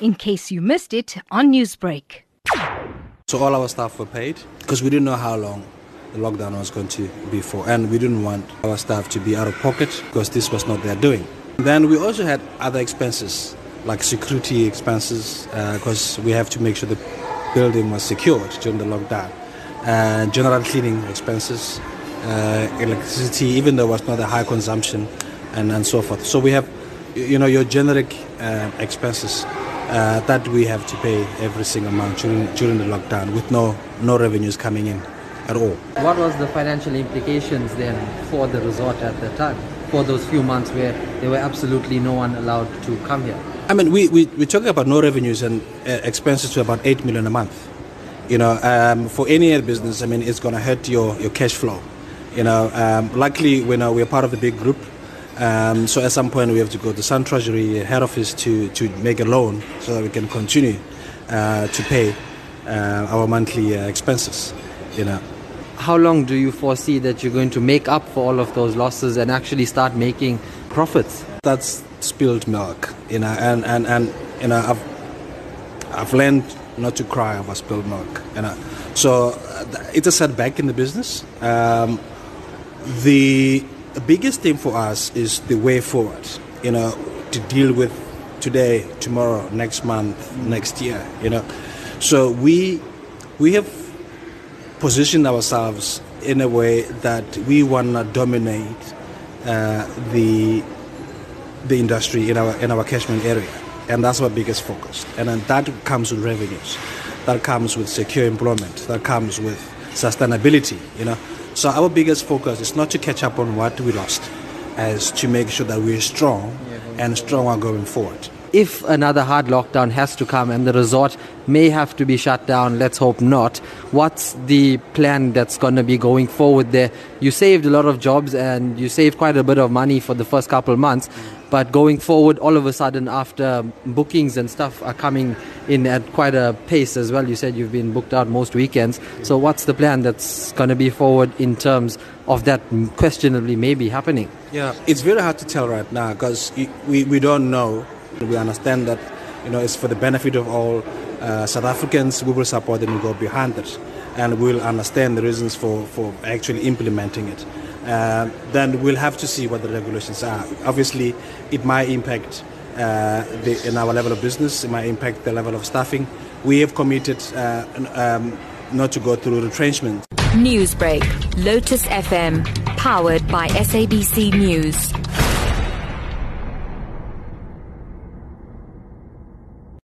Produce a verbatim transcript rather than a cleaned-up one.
in case you missed it on Newsbreak. So all our staff were paid because we didn't know how long the lockdown was going to be for, and we didn't want our staff to be out of pocket because this was not their doing. Then we also had other expenses like security expenses because uh, we have to make sure the building was secured during the lockdown, and uh, general cleaning expenses, uh, electricity, even though it was not a high consumption, and, and so forth. So we have, you know, your generic uh, expenses uh, that we have to pay every single month during during the lockdown with no no revenues coming in at all. What was the financial implications then for the resort at the time, for those few months where there were absolutely no one allowed to come here? I mean, we, we, we're talking about no revenues and uh, expenses to about eight million a month. You know, um, for any other business, I mean, it's going to hurt your, your cash flow. You know, um, luckily, you know, we're part of the big group. Um, so at some point, we have to go to Sun Treasury head office to, to make a loan so that we can continue uh, to pay uh, our monthly uh, expenses, you know. How long do you foresee that you're going to make up for all of those losses and actually start making profits? That's spilled milk, you know, and, and, and you know, I've, I've learned not to cry over spilled milk, you know. So it's a setback in the business. Um, the biggest thing for us is the way forward, you know, to deal with today, tomorrow, next month, next year, you know. So we, we have position ourselves in a way that we want to dominate uh, the the industry in our in our catchment area, and that's our biggest focus. And then that comes with revenues, that comes with secure employment, that comes with sustainability. You know, so our biggest focus is not to catch up on what we lost, as to make sure that we're strong and stronger going forward. If another hard lockdown has to come and the resort may have to be shut down, let's hope not, what's the plan that's going to be going forward there? You saved a lot of jobs and you saved quite a bit of money for the first couple of months, but going forward, all of a sudden, after bookings and stuff are coming in at quite a pace as well, you said you've been booked out most weekends, so what's the plan that's going to be forward in terms of that questionably maybe happening? Yeah, it's very hard to tell right now because we, we don't know. We understand that, you know, it's for the benefit of all uh, South Africans. We will support them and go behind it, and we'll understand the reasons for, for actually implementing it. Uh, then we'll have to see what the regulations are. Obviously, it might impact uh, the, in our level of business. It might impact the level of staffing. We have committed uh, um, not to go through retrenchment. Newsbreak, Lotus F M, powered by S A B C News.